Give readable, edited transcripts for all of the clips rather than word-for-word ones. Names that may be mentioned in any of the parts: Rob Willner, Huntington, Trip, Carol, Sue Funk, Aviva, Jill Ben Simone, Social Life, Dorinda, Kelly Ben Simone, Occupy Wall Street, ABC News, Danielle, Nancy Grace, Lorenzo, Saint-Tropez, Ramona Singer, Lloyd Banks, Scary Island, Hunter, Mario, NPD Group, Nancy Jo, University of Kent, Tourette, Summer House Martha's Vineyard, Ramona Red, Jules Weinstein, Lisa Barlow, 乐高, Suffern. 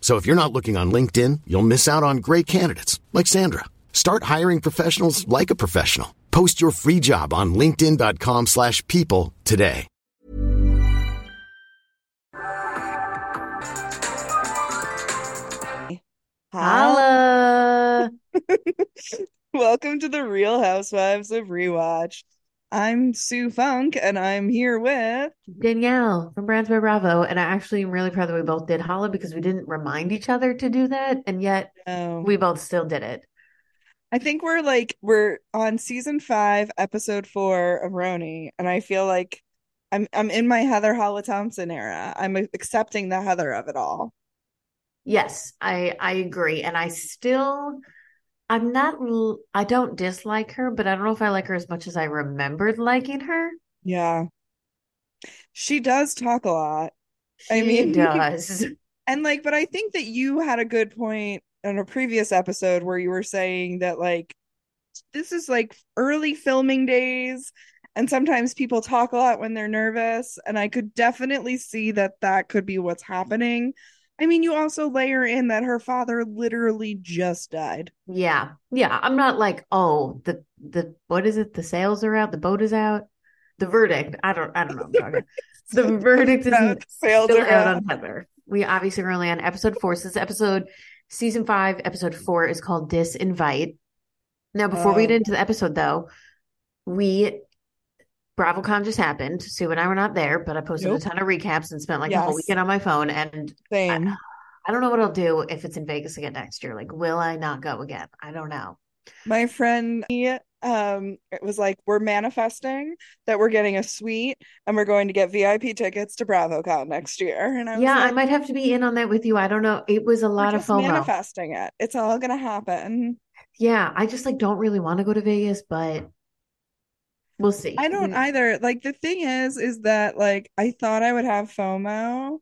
So if you're not looking on LinkedIn, you'll miss out on great candidates, like Sandra. Start hiring professionals like a professional. Post your free job on linkedin.com/people today. Holla! Welcome to the Real Housewives of Rewatch. I'm Sue Funk, and I'm here with Danielle from Brands by Bravo. And I actually am really proud that we both did holla because we didn't remind each other to do that, and yet we both still did it. I think we're on season 5, episode 4 of RHONY, and I feel like I'm in my Heather Holla Thompson era. I'm accepting the Heather of it all. Yes, I agree. And I don't dislike her, but I don't know if I like her as much as I remembered liking her. Yeah. She does talk a lot. She does. And but I think that you had a good point in a previous episode where you were saying that this is early filming days and sometimes people talk a lot when they're nervous. And I could definitely see that could be what's happening. I mean, you also layer in that her father literally just died. Yeah. Yeah. I'm not the what is it? The sails are out. The boat is out. The verdict. I don't know. What I'm talking. The verdict is sails are out on Heather. We obviously are only on episode 4. So this episode, season 5, episode 4 is called Disinvite. Now, before we get into the episode though, BravoCon just happened. Sue and I were not there, but I posted a ton of recaps and spent the whole weekend on my phone. And I don't know what I'll do if it's in Vegas again next year. Will I not go again? I don't know. My friend, it was we're manifesting that we're getting a suite and we're going to get VIP tickets to BravoCon next year. And I was I might have to be in on that with you. I don't know. It was a lot of FOMO. Manifesting it. It's all going to happen. Yeah. I just don't really want to go to Vegas, but we'll see. I don't either. The thing is that I thought I would have FOMO,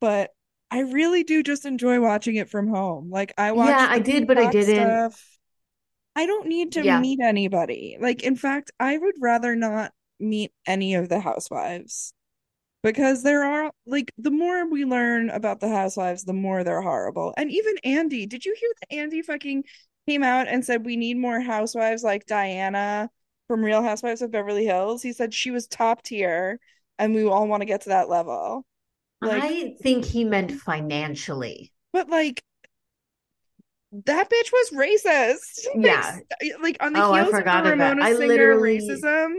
but I really do just enjoy watching it from home. I watched. Yeah, I did, but I didn't. Stuff. I don't need to meet anybody. In fact, I would rather not meet any of the housewives because there are the more we learn about the housewives, the more they're horrible. And even Andy, did you hear that Andy fucking came out and said we need more housewives like Diana from Real Housewives of Beverly Hills? He said she was top tier and we all want to get to that level. I think he meant financially. But that bitch was racist. Yeah. On the heels of the Ramona Singer racism.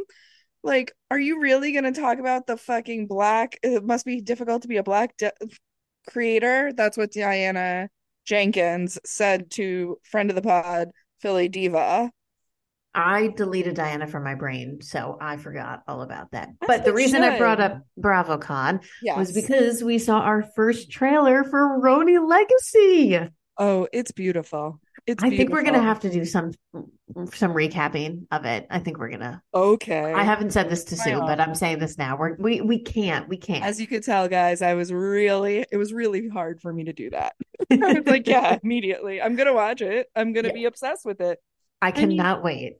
Are you really going to talk about the fucking black? It must be difficult to be a black creator. That's what Diana Jenkins said to friend of the pod, Philly Diva. I deleted Diana from my brain, so I forgot all about that. But the reason I brought up BravoCon was because we saw our first trailer for RHONY Legacy. Oh, it's beautiful. I think we're going to have to do some recapping of it. I think we're going to. Okay. I haven't said this to Sue, but I'm saying this now. We can't. As you could tell, guys, it was really hard for me to do that. I was immediately. I'm going to watch it. I'm going to be obsessed with it. I cannot wait.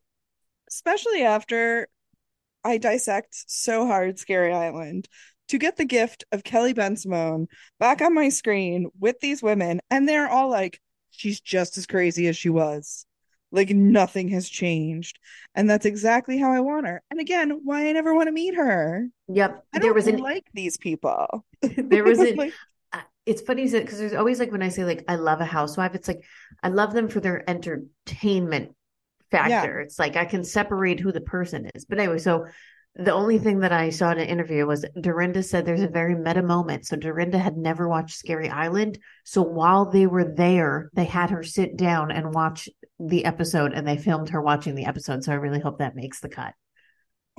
Especially after I dissect so hard Scary Island to get the gift of Kelly Ben Simone back on my screen with these women. And they're all like, she's just as crazy as she was. Like, nothing has changed. And that's exactly how I want her. And again, why I never want to meet her. Yep. I don't like these people. There was an... like, it's funny because there's always like when I say like I love a housewife, it's like I love them for their entertainment factor. Yeah. It's like I can separate who the person is. But anyway, so the only thing that I saw in an interview was Dorinda said there's a very meta moment. So Dorinda had never watched Scary Island. So while they were there, they had her sit down and watch the episode, and they filmed her watching the episode. So I really hope that makes the cut.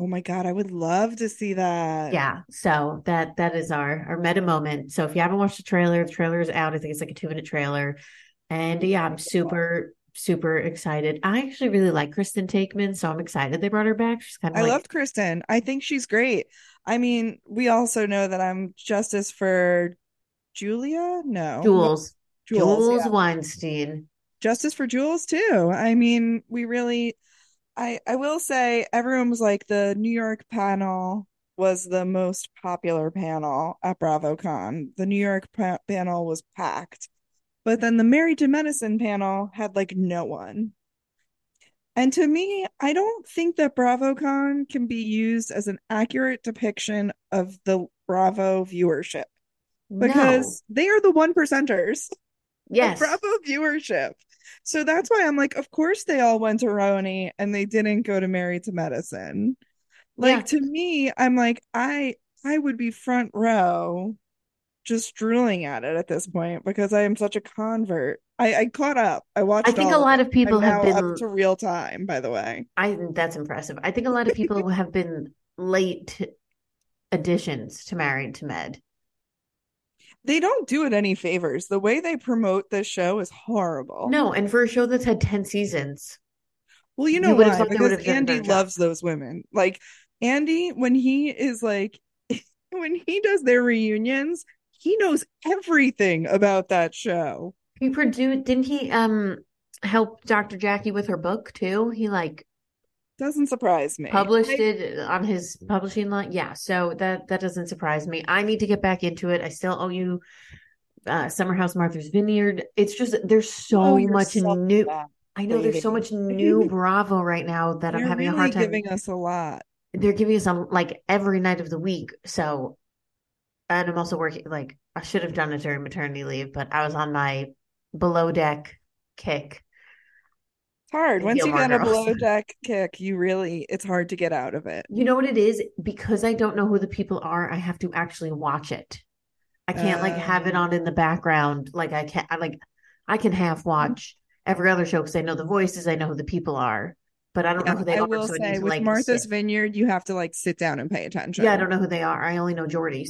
Oh my God, I would love to see that. Yeah. So that is our meta moment. So if you haven't watched the trailer is out. I think it's like a 2-minute trailer. And yeah, I'm super, super excited. I actually really like Kristen Takeman. So I'm excited they brought her back. She's kind of I loved Kristen. I think she's great. I mean, we also know that I'm justice for Julia. No. Jules yeah. Weinstein. Justice for Jules too. I mean, we really... I will say everyone was like the New York panel was the most popular panel at BravoCon. The New York panel was packed, but then the Married to Medicine panel had like no one. And to me, I don't think that BravoCon can be used as an accurate depiction of the Bravo viewership because they are the 1%ers. Yes. Bravo viewership. So that's why I'm like, of course they all went to RHONY and they didn't go to Married to Medicine. Like, yeah. To me, I'm like, I would be front row just drooling at it at this point because I am such a convert. I caught up. I watched. I think a lot of people have been up to real time, by the way. That's impressive. I think a lot of people have been late additions to Married to Med. They don't do it any favors. The way they promote this show is horrible. No, and for a show that's had 10 seasons. Well, you know why? Because Andy loves those women. Like, Andy, when he is like, when he does their reunions, he knows everything about that show. He produced, didn't he help Dr. Jackie with her book too? He like... Doesn't surprise me. Published it on his publishing line. Yeah, so that doesn't surprise me. I need to get back into it. I still owe you Summer House Martha's Vineyard. It's just there's so much new. I know there's so much new Bravo right now that I'm having a hard time. They're giving us a lot. They're giving us like every night of the week. So, and I'm also working. Like I should have done it during maternity leave, but I was on my Below Deck kick. It's hard. Once you get a Below Deck kick, it's hard to get out of it. You know what it is? Because I don't know who the people are, I have to actually watch it. I can't like have it on in the background. Like I can half watch every other show because I know the voices, I know who the people are, but I don't know who they are. I will say with Martha's Vineyard, you have to like sit down and pay attention. Yeah, I don't know who they are. I only know Jordy,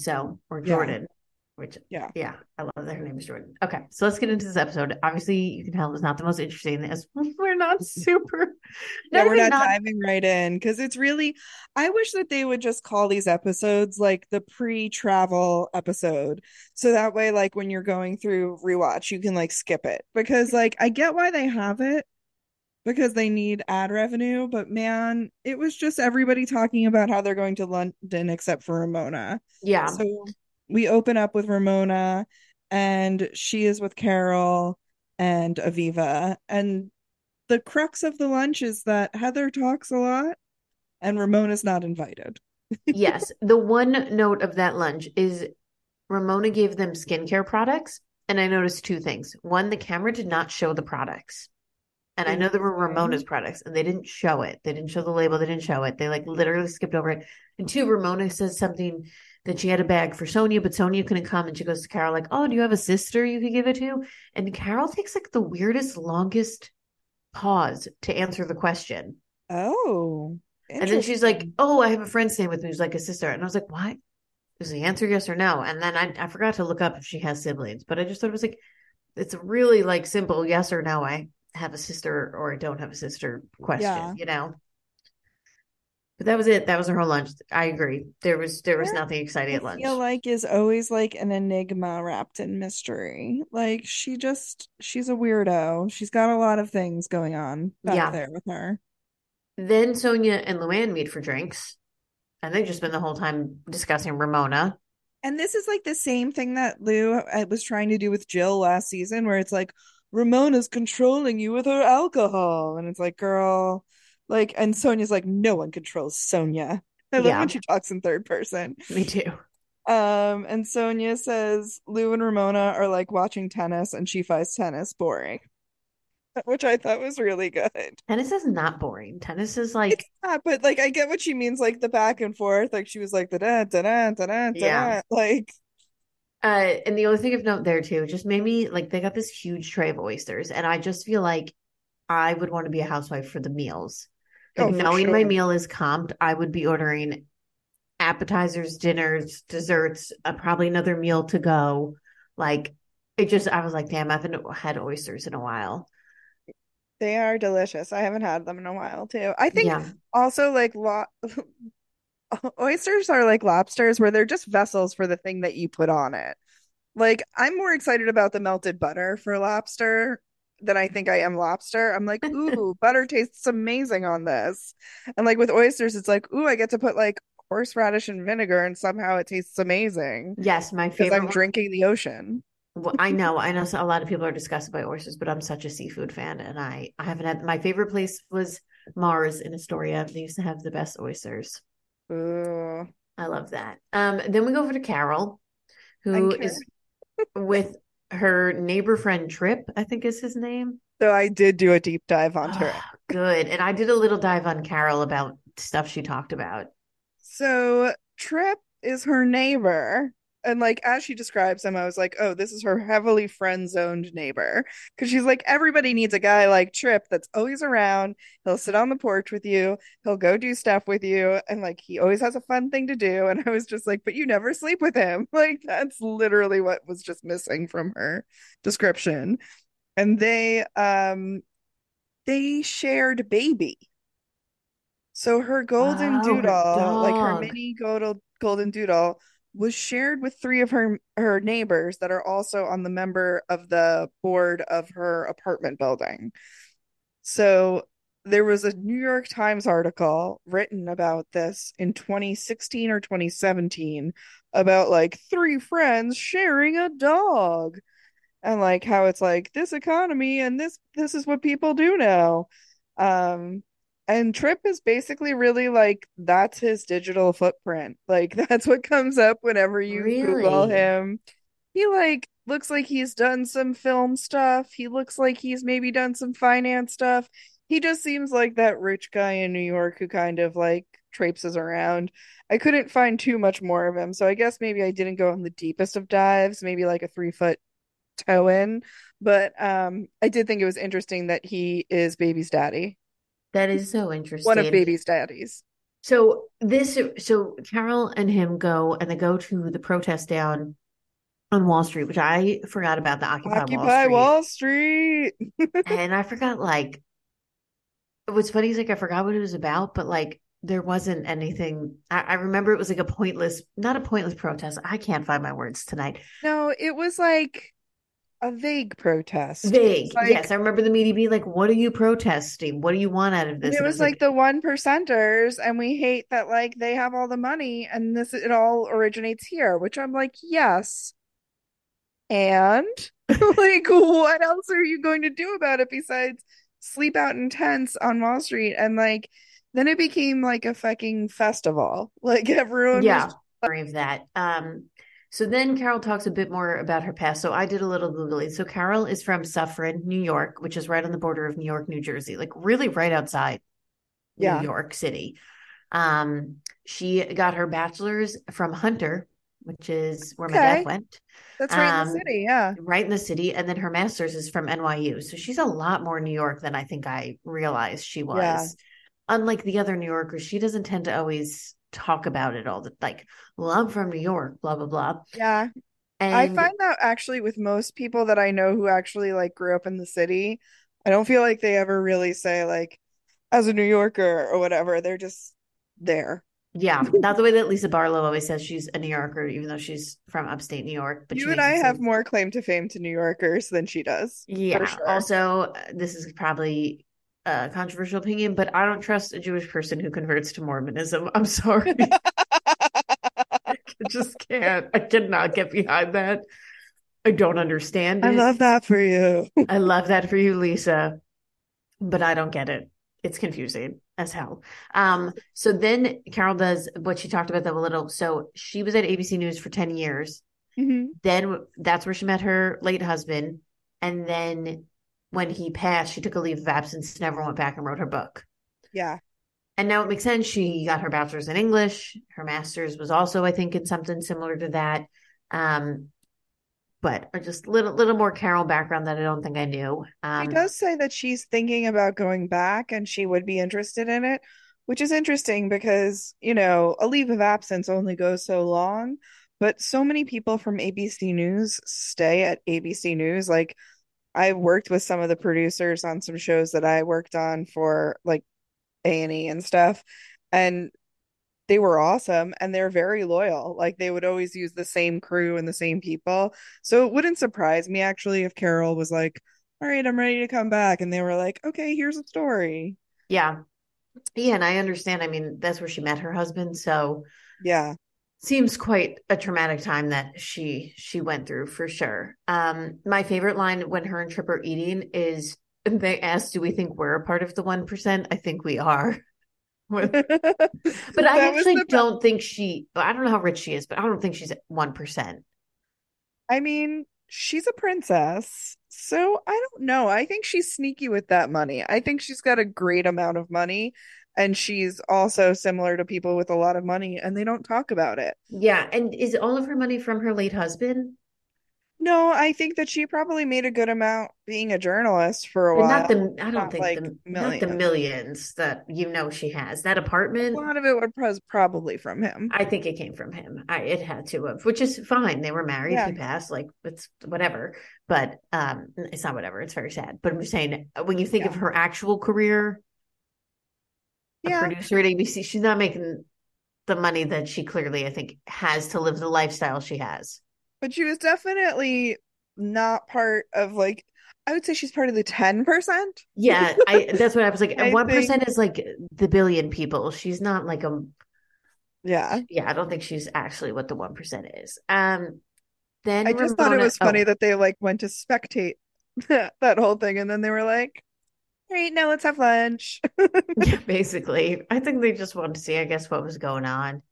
Jordan. Which, yeah, I love that her name is Jordan. Okay, so let's get into this episode. Obviously, you can tell it's not the most interesting. We're not super... Yeah, we're not diving right in because it's really... I wish that they would just call these episodes like the pre-travel episode. So that way, like when you're going through rewatch, you can like skip it because like I get why they have it because they need ad revenue. But man, it was just everybody talking about how they're going to London except for Ramona. Yeah. So... we open up with Ramona and she is with Carol and Aviva. And the crux of the lunch is that Heather talks a lot and Ramona's not invited. Yes. The one note of that lunch is Ramona gave them skincare products. And I noticed two things. One, the camera did not show the products. And I know there were Ramona's products and they didn't show it. They didn't show the label. They didn't show it. They like literally skipped over it. And two, Ramona says something... that she had a bag for Sonja, but Sonja couldn't come. And she goes to Carol like, oh, do you have a sister you could give it to? And Carol takes like the weirdest, longest pause to answer the question. Oh. And then she's like, oh, I have a friend staying with me who's like a sister. And I was like, what? Is the answer yes or no? And then I forgot to look up if she has siblings. But I just thought it was like, it's a really like simple yes or no, I have a sister or I don't have a sister question, yeah. You know? But that was it. That was her whole lunch. I agree. There was nothing exciting at lunch. I feel like is always like an enigma wrapped in mystery. Like she's a weirdo. She's got a lot of things going on back there with her. Then Sonja and Luann meet for drinks. And they just spend the whole time discussing Ramona. And this is like the same thing that Lou was trying to do with Jill last season, where it's like, Ramona's controlling you with her alcohol. And it's like, girl, like, and Sonja's like, no one controls Sonja. I love when she talks in third person. Me too. And Sonja says, Lou and Ramona are like watching tennis and she finds tennis boring, which I thought was really good. Tennis is not boring. Tennis is like... It's not, but like, I get what she means, like the back and forth. Like she was like, da-da, da-da, da-da, da-da. Like... and the only thing of note there too, just made me like, they got this huge tray of oysters and I just feel like I would want to be a housewife for the meals. Like, knowing my meal is comped, I would be ordering appetizers, dinners, desserts, probably another meal to go. Like it just, I was like, damn, I haven't had oysters in a while. They are delicious. I haven't had them in a while too. I think also like oysters are like lobsters where they're just vessels for the thing that you put on it. Like I'm more excited about the melted butter for lobster than I think I am lobster. I'm like, ooh, butter tastes amazing on this. And like with oysters, it's like, ooh, I get to put like horseradish and vinegar and somehow it tastes amazing. Yes, my favorite. Because I'm drinking the ocean. Well, I know a lot of people are disgusted by oysters, but I'm such a seafood fan and I haven't had, my favorite place was Mars in Astoria. They used to have the best oysters. Ooh. I love that. Then we go over to Carol, who is with her neighbor friend Trip, I think is his name. So I did do a deep dive on Trip. Good. And I did a little dive on Carol about stuff she talked about. So Trip is her neighbor. And like, as she describes him, I was like, oh, this is her heavily friend-zoned neighbor. Because she's like, everybody needs a guy like Trip that's always around. He'll sit on the porch with you. He'll go do stuff with you. And like, he always has a fun thing to do. And I was just like, but you never sleep with him. Like, that's literally what was just missing from her description. And they shared baby. So her golden doodle, like her mini golden doodle, was shared with three of her neighbors that are also on the member of the board of her apartment building. So there was a New York Times article written about this in 2016 or 2017 about like three friends sharing a dog and like how it's like this economy and this is what people do now. And Trip is basically really like, that's his digital footprint. Like, that's what comes up whenever you Google him. He like looks like he's done some film stuff. He looks like he's maybe done some finance stuff. He just seems like that rich guy in New York who kind of like traipses around. I couldn't find too much more of him. So I guess maybe I didn't go on the deepest of dives, maybe like a 3-foot toe in. But I did think it was interesting that he is baby's daddy. That is so interesting. One of baby's daddies. So Carol and him go, and they go to the protest down on Wall Street, which I forgot about the Occupy Wall Street. And I forgot, like, what's funny is, like, I forgot what it was about, but, like, there wasn't anything. I remember it was, like, not a pointless protest. I can't find my words tonight. No, it was, like... a vague protest. Vague. Like, yes, I remember the media being like, what are you protesting? What do you want out of this? It was like the 1%ers and we hate that like they have all the money and this, it all originates here, which I'm like, yes. And like, what else are you going to do about it besides sleep out in tents on Wall Street? And like, then it became like a fucking festival. Like everyone was sorry of that. So then Carol talks a bit more about her past. So I did a little Googling. So Carol is from Suffern, New York, which is right on the border of New York, New Jersey, like really right outside New York City. She got her bachelor's from Hunter, which is where my dad went. That's right in the city, yeah. Right in the city. And then her master's is from NYU. So she's a lot more New York than I think I realized she was. Yeah. Unlike the other New Yorkers, she doesn't tend to always... talk about it all the like, well, I'm from New York, blah blah blah. Yeah, and I find that actually with most people that I know who actually like grew up in the city, I don't feel like they ever really say like as a New Yorker or whatever. They're just there. Yeah, that's the way that Lisa Barlow always says she's a New Yorker, even though she's from upstate New York. But you and I have more claim to fame to New Yorkers than she does. Yeah. Sure. Also, this is probably a controversial opinion, but I don't trust a Jewish person who converts to Mormonism. I'm sorry. I just can't. I cannot get behind that. I don't understand it. I love that for you. I love that for you, Lisa. But I don't get it. It's confusing as hell. So then Carol does what she talked about that a little. So she was at ABC News for 10 years. Mm-hmm. Then that's where she met her late husband. And then when he passed, she took a leave of absence and never went back and wrote her book. Yeah. And now it makes sense. She got her bachelor's in English. Her master's was also, I think, in something similar to that. But just a little more Carol background that I don't think I knew. She does say that she's thinking about going back and she would be interested in it, which is interesting because, you know, a leave of absence only goes so long. But so many people from ABC News stay at ABC News. Like, I worked with some of the producers on some shows that I worked on for, like, A&E and stuff. And they were awesome and they're very loyal. Like, they would always use the same crew and the same people. So it wouldn't surprise me, actually, if Carol was like, all right, I'm ready to come back. And they were like, okay, here's a story. Yeah. Yeah. And I understand. I mean, that's where she met her husband. So yeah, seems quite a traumatic time that she went through for sure. My favorite line when her and Trip are eating is they asked, do we think we're a part of the 1%? I think we are. But I actually don't think I don't know how rich she is, but I don't think she's at 1%. I mean, she's a princess, so I don't know. I think she's sneaky with that money. I think she's got a great amount of money, and she's also similar to people with a lot of money, and they don't talk about it. Yeah, and is all of her money from her late husband? No, I think that she probably made a good amount being a journalist for a while. Not the millions that you know she has. That apartment. A lot of it was probably from him. I think it came from him. It had to have, which is fine. They were married. Yeah. He passed. Like, it's whatever. But it's not whatever. It's very sad. But I'm just saying, when you think of her actual career, a producer at ABC, she's not making the money that she clearly, I think, has to live the lifestyle she has. But she was definitely not part of, like, I would say she's part of the 10%. Yeah, that's what I was like. 1% is like the billion people. She's not like a. Yeah. Yeah, I don't think she's actually what the 1% is. Then I just thought it was funny that they, like, went to spectate that whole thing, and then they were like, "All right, now let's have lunch." Yeah, basically, I think they just wanted to see, I guess, what was going on.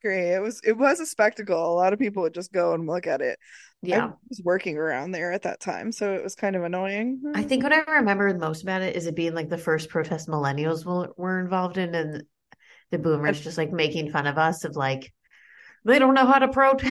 Great. It was a spectacle. A lot of people would just go and look at it. Yeah, I was working around there at that time, so it was kind of annoying. I think what I remember most about it is it being like the first protest millennials were involved in, and the boomers just like making fun of us of like they don't know how to protest.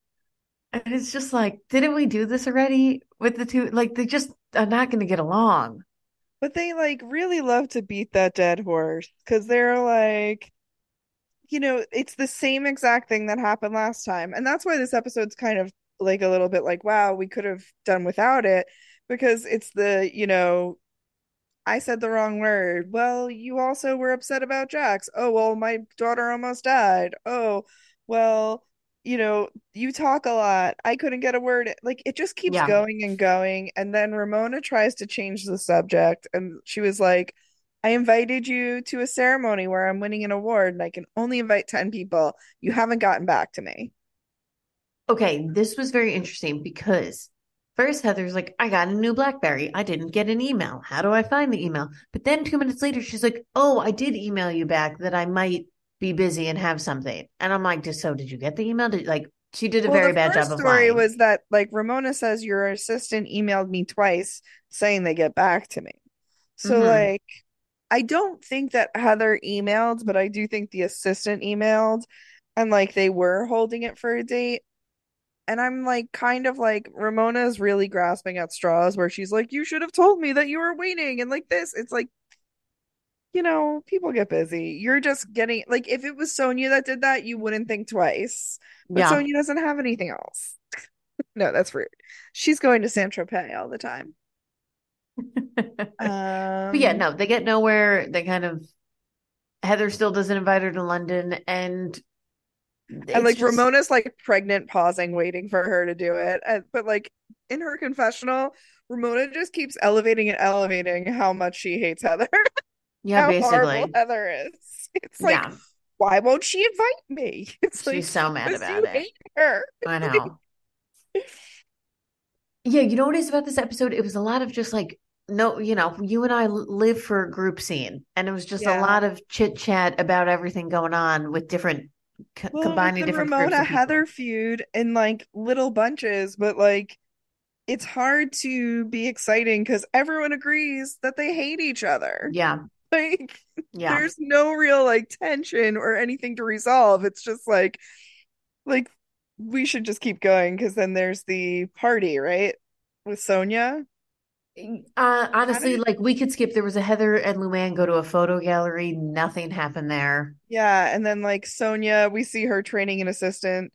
And it's just like, didn't we do this already with the two? Like, they just are not going to get along. But they, like, really love to beat that dead horse because they're like, you know, it's the same exact thing that happened last time. And that's why this episode's kind of like a little bit like, wow, we could have done without it, because it's the, you know, I said the wrong word. Well, you also were upset about Jax. Oh, well, my daughter almost died. Oh, well. you know, you talk a lot. I couldn't get a word. Like, it just keeps going and going. And then Ramona tries to change the subject. And she was like, I invited you to a ceremony where I'm winning an award and I can only invite 10 people. You haven't gotten back to me. Okay, this was very interesting because first Heather's like, I got a new BlackBerry. I didn't get an email. How do I find the email? But then 2 minutes later, she's like, oh, I did email you back that I might be busy and have something. And I'm like, so did you get the email? She did a very bad job of lying. The story was that, like, Ramona says, your assistant emailed me twice saying they get back to me. So, like, I don't think that Heather emailed, but I do think the assistant emailed. And, like, they were holding it for a date. And I'm like, kind of like, Ramona's really grasping at straws where she's like, you should have told me that you were waiting. And like this, it's like, you know, people get busy. You're just getting, like, if it was Sonja that did that, you wouldn't think twice. But Sonja doesn't have anything else. No, that's rude. She's going to Saint-Tropez all the time. But yeah, no, they get nowhere. They kind of, Heather still doesn't invite her to London. And like, just... Ramona's like pregnant, pausing, waiting for her to do it. But like, in her confessional, Ramona just keeps elevating how much she hates Heather. Yeah, how basically Heather is. It's like, why won't she invite me? It's she's like, so mad about it. Hate her. I know. Yeah, you know what is about this episode? It was a lot of just like, no, you know, you and I live for a group scene, and it was just a lot of chit chat about everything going on with different. Combining different Ramona Heather feud in like little bunches, but like it's hard to be exciting because everyone agrees that they hate each other. There's no real like tension or anything to resolve. It's just like we should just keep going because then there's the party, right, with Sonja. Honestly, like, we could skip. There was a Heather and Luann go to a photo gallery. Nothing happened there. Yeah, and then like Sonja, we see her training an assistant,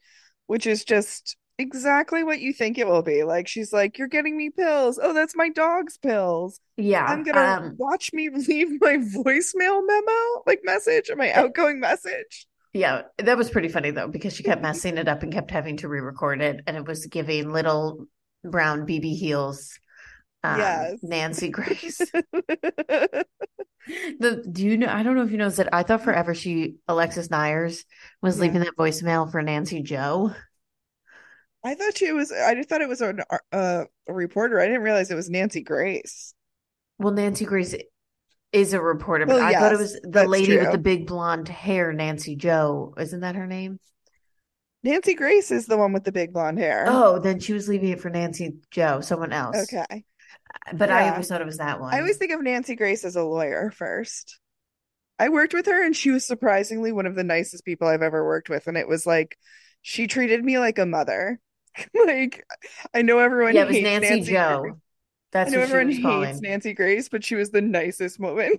which is just exactly what you think it will be. Like, she's like, "You're getting me pills. Oh, that's my dog's pills. Yeah, I'm gonna watch me leave my voicemail memo, like message, or my outgoing message." Yeah, that was pretty funny though because she kept messing it up and kept having to re-record it, and it was giving little brown BB heels. Yes. Nancy Grace. Do you know? I don't know if you noticed that. I thought forever Alexis Nyers was leaving that voicemail for Nancy Jo. I thought it was a reporter. I didn't realize it was Nancy Grace. Well, Nancy Grace is a reporter, but I thought it was the lady with the big blonde hair, Nancy Jo. Isn't that her name? Nancy Grace is the one with the big blonde hair. Oh, then she was leaving it for Nancy Jo, someone else. Okay. But I always thought it was that one. I always think of Nancy Grace as a lawyer first. I worked with her and she was surprisingly one of the nicest people I've ever worked with. And it was like, she treated me like a mother. Like, I know everyone hates Nancy. Yeah, it was Nancy Jo. Grace. That's what everyone hates calling. Nancy Grace, but she was the nicest woman.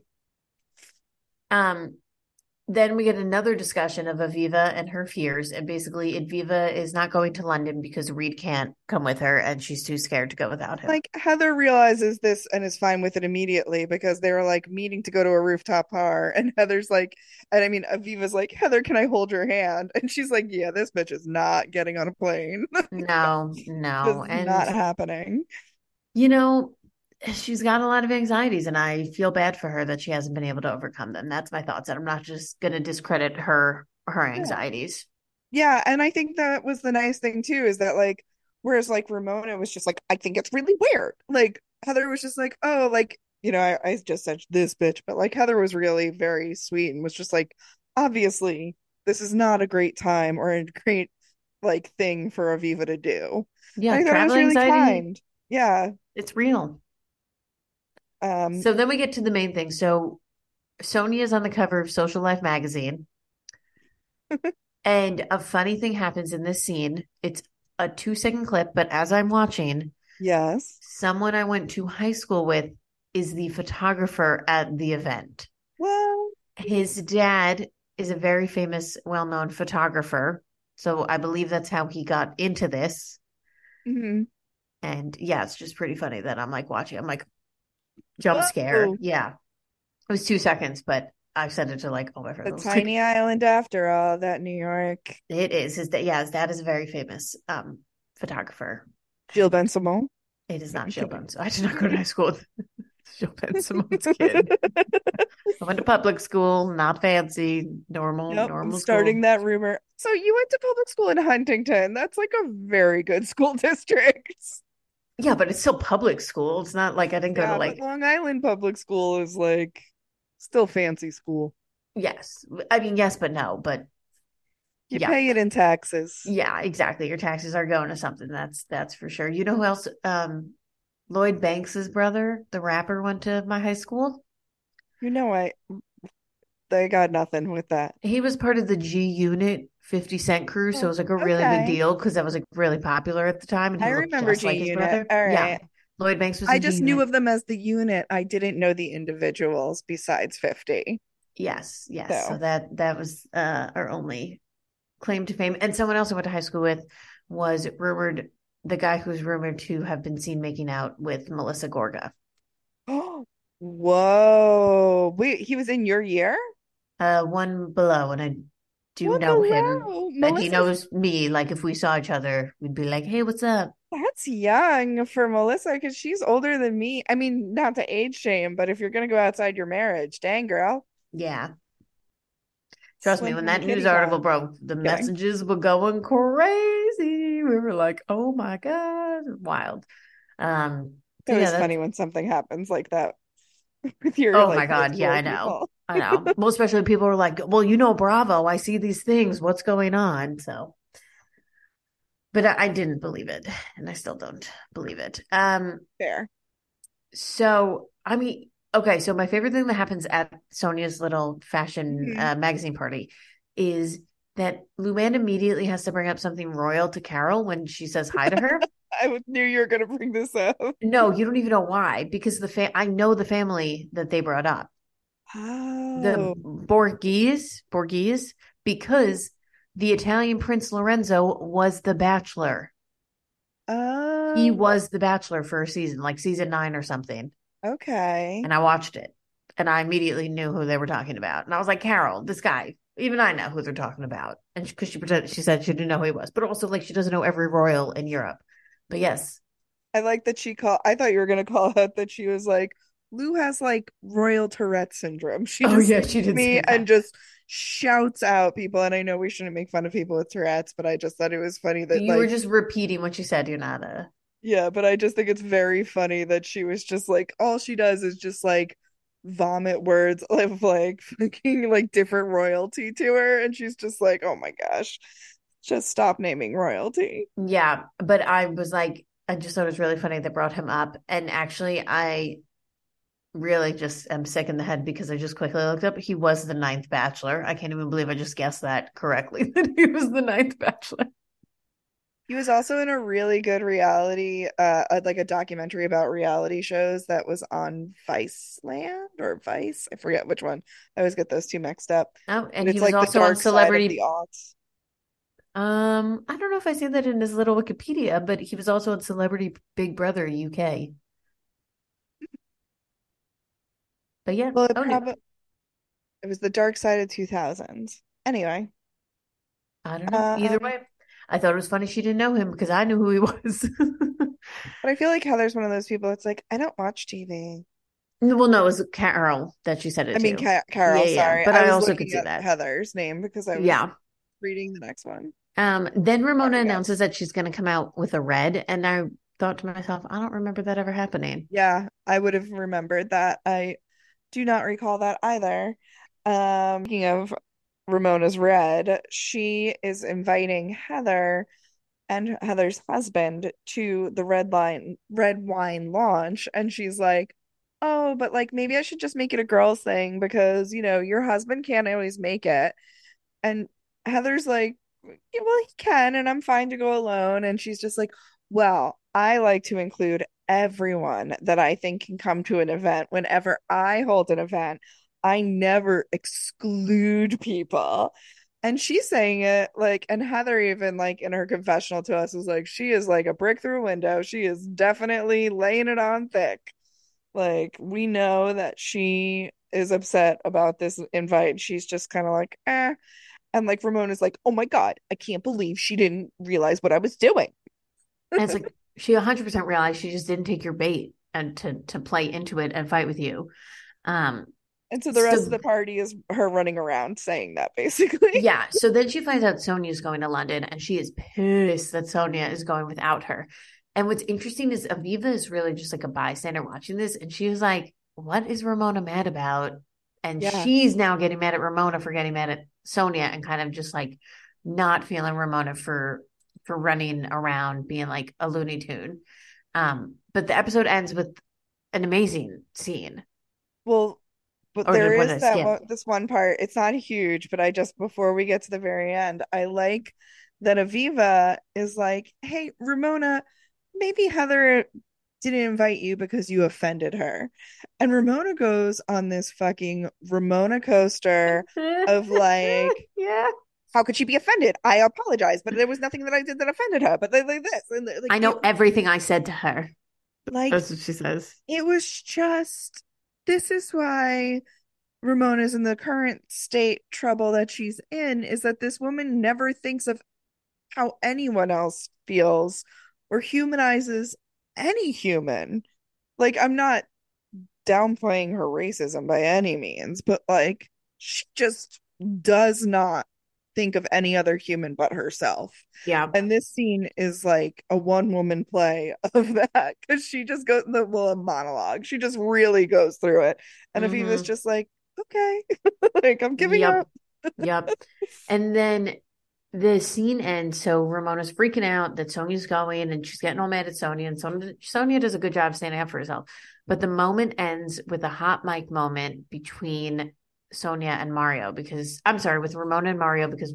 Then we get another discussion of Aviva and her fears. And basically, Aviva is not going to London because Reed can't come with her and she's too scared to go without him. Like, Heather realizes this and is fine with it immediately because they were like meeting to go to a rooftop bar. And Aviva's like, Heather, can I hold your hand? And she's like, yeah, this bitch is not getting on a plane. No. It's not happening. You know, she's got a lot of anxieties and I feel bad for her that she hasn't been able to overcome them. That's my thoughts. And I'm not just going to discredit her anxieties. Yeah. And I think that was the nice thing too, is that like, whereas like Ramona was just like, I think it's really weird. Like Heather was just like, oh, like, you know, I just said this bitch, but like Heather was really very sweet and was just like, obviously this is not a great time or a great like thing for Aviva to do. Yeah. I thought it was really kind. Yeah. It's real. So then we get to the main thing. So Sonja is on the cover of Social Life magazine and a funny thing happens in this scene. It's a 2-second clip, but as I'm watching, someone I went to high school with is the photographer at the event. Well, his dad is a very famous, well-known photographer. So I believe that's how he got into this. Mm-hmm. And yeah, it's just pretty funny that I'm like watching. I'm like, jump scare. Yeah. It was 2 seconds, but I sent it to like all my friends. The tiny island after all, that New York. It is. That is a very famous photographer. Jill Ben Simone? It is not Jill Ben Simone. I did not go to high school with Jill Ben Simone's kid. I went to public school, not fancy, normal starting school. That rumor. So you went to public school in Huntington. That's like a very good school district. Yeah, but it's still public school. It's not like I didn't go to like Long Island public school is like still fancy school. Yes. I mean, yes, but no, but you pay it in taxes. Yeah, exactly. Your taxes are going to something. That's for sure. You know who else? Lloyd Banks's brother, the rapper, went to my high school. You know, they got nothing with that. He was part of the G Unit 50 Cent crew, so it was like a really big deal because that was like really popular at the time. And I remember G Unit. All right. Yeah. Lloyd Banks was. I just knew of them as the unit. I didn't know the individuals besides 50. Yes. So that was our only claim to fame. And someone else I went to high school with was rumored. The guy who's rumored to have been seen making out with Melissa Gorga. Oh, whoa! Wait, he was in your year? One below, and I do know him, and he knows me. Like if we saw each other, we'd be like, "Hey, what's up?" That's young for Melissa because she's older than me. I mean, not to age shame, but if you're going to go outside your marriage, dang girl. Yeah. Trust me, when that news article broke, the messages were going crazy. We were like, oh my God, wild. It's always funny when something happens like that. With your, oh my God, yeah, I know. I know. Well, especially people are like, well, you know, Bravo, I see these things. What's going on? So. But I didn't believe it, and I still don't believe it. Fair. So, I mean, okay, so my favorite thing that happens at Sonja's little fashion magazine party is that Luann immediately has to bring up something royal to Carol when she says hi to her. I knew you were going to bring this up. No, you don't even know why, because I know the family that they brought up. Oh. The Borghese, because... the Italian Prince Lorenzo was the bachelor. Oh. He was the bachelor for a season, like season 9 or something. Okay. And I watched it. And I immediately knew who they were talking about. And I was like, Carol, this guy, even I know who they're talking about. And because she said she didn't know who he was. But also, like, she doesn't know every royal in Europe. But yes. I like that I thought you were going to call out that she was like, Lou has, like, royal Tourette syndrome. She just she did me and just... shouts out people, and I know we shouldn't make fun of people with Tourette's, but I just thought it was funny that you were just repeating what you said. You're not a but I just think it's very funny that she was just like, all she does is just like vomit words of like fucking like different royalty to her, and she's just like, oh my gosh, just stop naming royalty. Yeah, but I was like, I just thought it was really funny they brought him up, and actually I really just am sick in the head because I just quickly looked up. He was the 9th bachelor. I can't even believe I just guessed that correctly, that he was the 9th bachelor. He was also in a really good reality, like a documentary about reality shows that was on Viceland or Vice. I forget which one. I always get those two mixed up. Oh, and he was like also on Celebrity. I don't know if I see that in his little Wikipedia, but he was also on Celebrity Big Brother UK. But yeah, well, it was the dark side of 2000. Anyway, I don't know. Either way, I thought it was funny she didn't know him because I knew who he was. But I feel like Heather's one of those people that's like, I don't watch TV. Well, no, it was Carol that she said it to. I mean, Carol, yeah, sorry. But I also could see that Heather's name because I was reading the next one. Then Ramona announces that she's going to come out with a red, and I thought to myself, I don't remember that ever happening. Yeah, I would have remembered that. I do not recall that either. Speaking of Ramona's red, she is inviting Heather and Heather's husband to the red wine launch, and she's like, oh, but like maybe I should just make it a girls thing because, you know, your husband can't always make it. And Heather's like, well, he can, and I'm fine to go alone. And she's just like, well, I like to include everyone that I think can come to an event. Whenever I hold an event, I never exclude people. And she's saying it like, and Heather even like in her confessional to us was like, she is like a brick through a window. She is definitely laying it on thick. Like we know that she is upset about this invite. She's just kind of like, eh. And like Ramona's like, oh my God, I can't believe she didn't realize what I was doing. And it's like, she 100% realized. She just didn't take your bait and to play into it and fight with you. And so the rest of the party is her running around saying that, basically. Yeah. So then she finds out Sonja's going to London, and she is pissed that Sonja is going without her. And what's interesting is Aviva is really just like a bystander watching this. And she was like, what is Ramona mad about? And she's now getting mad at Ramona for getting mad at Sonja, and kind of just like not feeling Ramona for running around being like a Looney Tune. But the episode ends with an amazing scene. Well, but there is that this one part. It's not huge, but I just, before we get to the very end, I like that Aviva is like, hey, Ramona, maybe Heather didn't invite you because you offended her. And Ramona goes on this fucking Ramona coaster of like, yeah, how could she be offended? I apologize, but there was nothing that I did that offended her. But like this, and like, I know everything I said to her. Like, that's what she says. It was just... This is why Ramona's in the current state trouble that she's in, is that this woman never thinks of how anyone else feels or humanizes any human. Like, I'm not downplaying her racism by any means, but like, she just does not think of any other human but herself. Yeah. And this scene is like a one-woman play of that, because she just goes a monologue. She just really goes through it. And Aviva's just like, okay, like, I'm giving up. Yep. And then the scene ends. So Ramona's freaking out that Sonja's going, and she's getting all mad at Sonja. And Sonja does a good job standing up for herself. But the moment ends with a hot mic moment between Sonja and Mario, because I'm sorry, with Ramona and Mario, because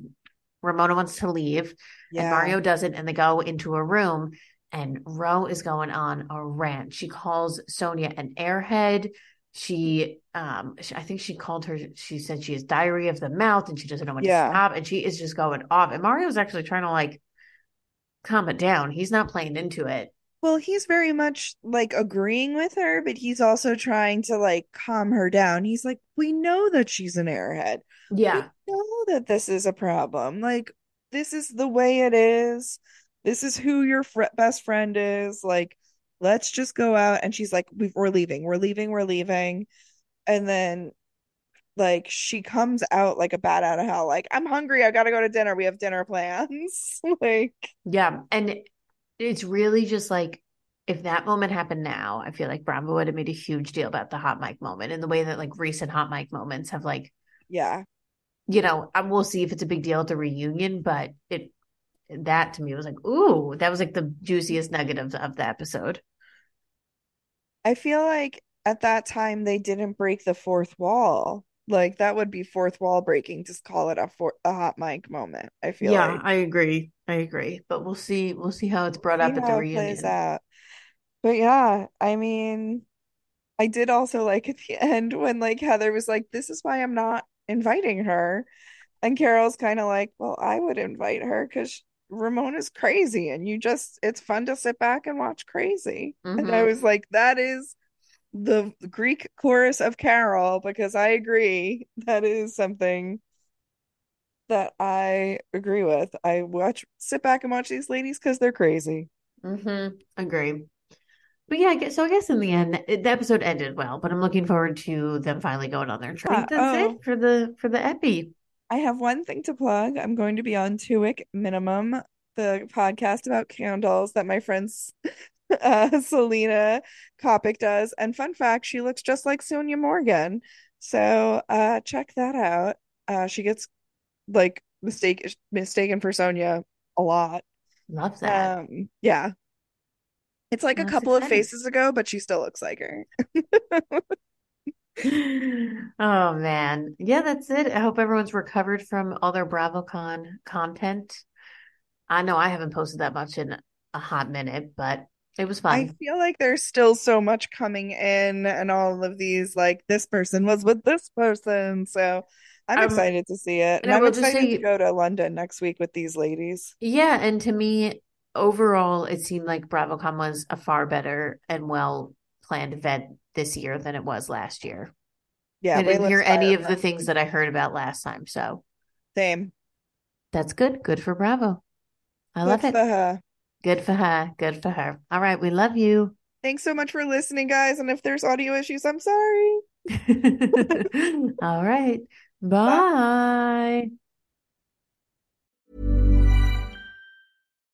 Ramona wants to leave and Mario doesn't, and they go into a room, and Ro is going on a rant. She calls Sonja an airhead. She I think she called her, she said she has diarrhea of the mouth and she doesn't know when to stop, and she is just going off. And Mario's actually trying to like calm it down. He's not playing into it. Well, he's very much like agreeing with her, but he's also trying to like calm her down. He's like, we know that she's an airhead. Yeah. We know that this is a problem. Like, this is the way it is. This is who your best friend is. Like, let's just go out. And she's like, we're leaving. We're leaving. We're leaving. And then like she comes out like a bat out of hell. Like, I'm hungry. I got to go to dinner. We have dinner plans. Like, yeah. And it's really just like, if that moment happened now, I feel like Bravo would have made a huge deal about the hot mic moment, in the way that like recent hot mic moments have like, you know, we'll see if it's a big deal at the reunion, but that to me was like, ooh, that was like the juiciest nugget of the episode. I feel like at that time they didn't break the fourth wall. Like, that would be fourth wall breaking. Just call it a hot mic moment. I feel like. Yeah, I agree. But we'll see. We'll see how it's brought up at the reunion. Plays out. But yeah, I mean, I did also like at the end when like Heather was like, "This is why I'm not inviting her," and Carol's kind of like, "Well, I would invite her because Ramona's crazy, and it's fun to sit back and watch crazy." Mm-hmm. And I was like, "That is the Greek chorus of Carol," because I agree. That is something that I agree with. I sit back and watch these ladies because they're crazy. Mm-hmm. Agree. But yeah, I guess in the end, the episode ended well, but I'm looking forward to them finally going on their trip. That's it for the epi. I have one thing to plug. I'm going to be on 2 Week Minimum, the podcast about candles that my friends Selena Kopic does, and fun fact, she looks just like Sonja Morgan, so check that out. She gets like mistaken for Sonja a lot. Love that. Yeah, it's like a couple of faces ago, but she still looks like her. Oh man, yeah, that's it. I hope everyone's recovered from all their BravoCon content. I know I haven't posted that much in a hot minute, but it was fun. I feel like there's still so much coming in, and all of these, like, this person was with this person. So I'm excited to see it. And I'm excited to go to London next week with these ladies. Yeah. And to me, overall, it seemed like BravoCon was a far better and well planned event this year than it was last year. Yeah, I didn't hear any of the things that I heard about last time. So same. That's good. Good for Bravo. I love it. Good for her. Good for her. Good for her. All right. We love you. Thanks so much for listening, guys. And if there's audio issues, I'm sorry. All right. Bye.